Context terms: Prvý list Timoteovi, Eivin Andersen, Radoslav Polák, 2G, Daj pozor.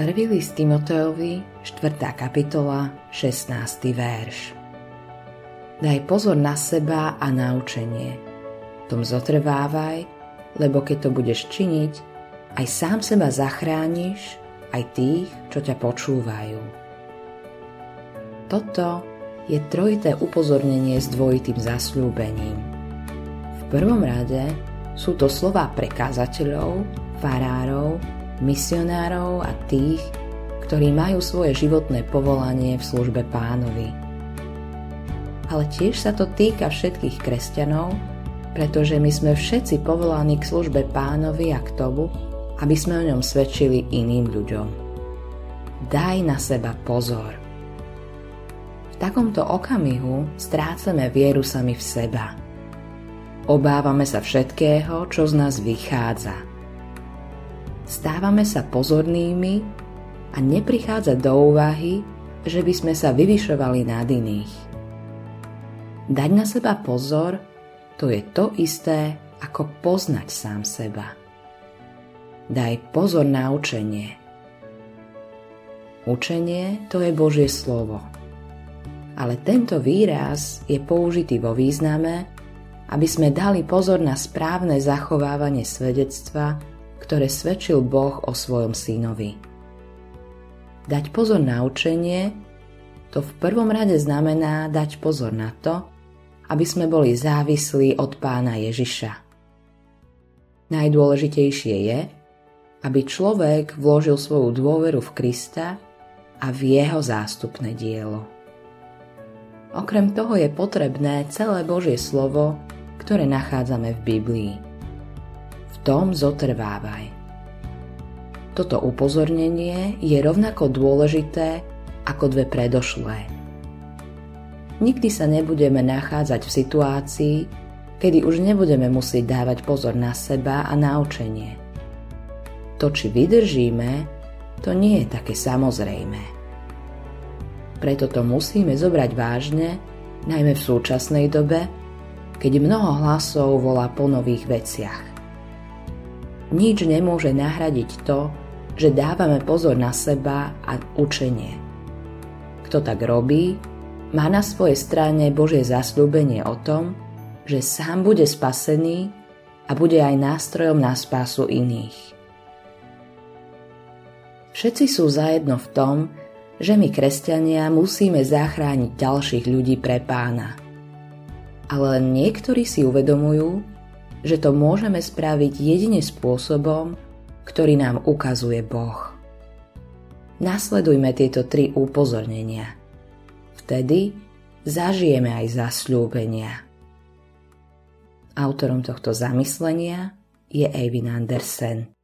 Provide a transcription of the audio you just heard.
Prvý list Timoteovi, 4. kapitola, 16. verš. Daj pozor na seba a na učenie. V tom zotrvávaj, lebo keď to budeš činiť, aj sám seba zachrániš, aj tých, čo ťa počúvajú. Toto je trojité upozornenie s dvojitým zasľúbením. V prvom rade sú to slová pre kazateľov, farárov, misionárov a tých, ktorí majú svoje životné povolanie v službe Pánovi. Ale tiež sa to týka všetkých kresťanov, pretože my sme všetci povolaní k službe Pánovi a k tomu, aby sme o ňom svedčili iným ľuďom. Daj na seba pozor. V takomto okamihu strácame vieru sami v seba. Obávame sa všetkého, čo z nás vychádza. Stávame sa pozornými a neprichádza do úvahy, že by sme sa vyvyšovali nad iných. Dať na seba pozor, to je to isté, ako poznať sám seba. Daj pozor na učenie. Učenie, to je Božie slovo. Ale tento výraz je použitý vo význame, aby sme dali pozor na správne zachovávanie svedectva, ktoré svedčil Boh o svojom synovi. Dať pozor na učenie, to v prvom rade znamená dať pozor na to, aby sme boli závislí od Pána Ježiša. Najdôležitejšie je, aby človek vložil svoju dôveru v Krista a v jeho zástupné dielo. Okrem toho je potrebné celé Božie slovo, ktoré nachádzame v Biblii. V tom zotrvávaj. Toto upozornenie je rovnako dôležité ako dve predošlé. Nikdy sa nebudeme nachádzať v situácii, kedy už nebudeme musieť dávať pozor na seba a na učenie. To, či vydržíme, to nie je také samozrejme. Preto to musíme zobrať vážne, najmä v súčasnej dobe, keď mnoho hlasov volá po nových veciach. Nič nemôže nahradiť to, že dávame pozor na seba a učenie. Kto tak robí, má na svojej strane Božie zasľúbenie o tom, že sám bude spasený a bude aj nástrojom na spásu iných. Všetci sú zajedno v tom, že my kresťania musíme zachrániť ďalších ľudí pre Pána. Ale len niektorí si uvedomujú, že to môžeme spraviť jedine spôsobom, ktorý nám ukazuje Boh. Nasledujme tieto tri upozornenia. Vtedy zažijeme aj zasľúbenia. Autorom tohto zamyslenia je Eivin Andersen.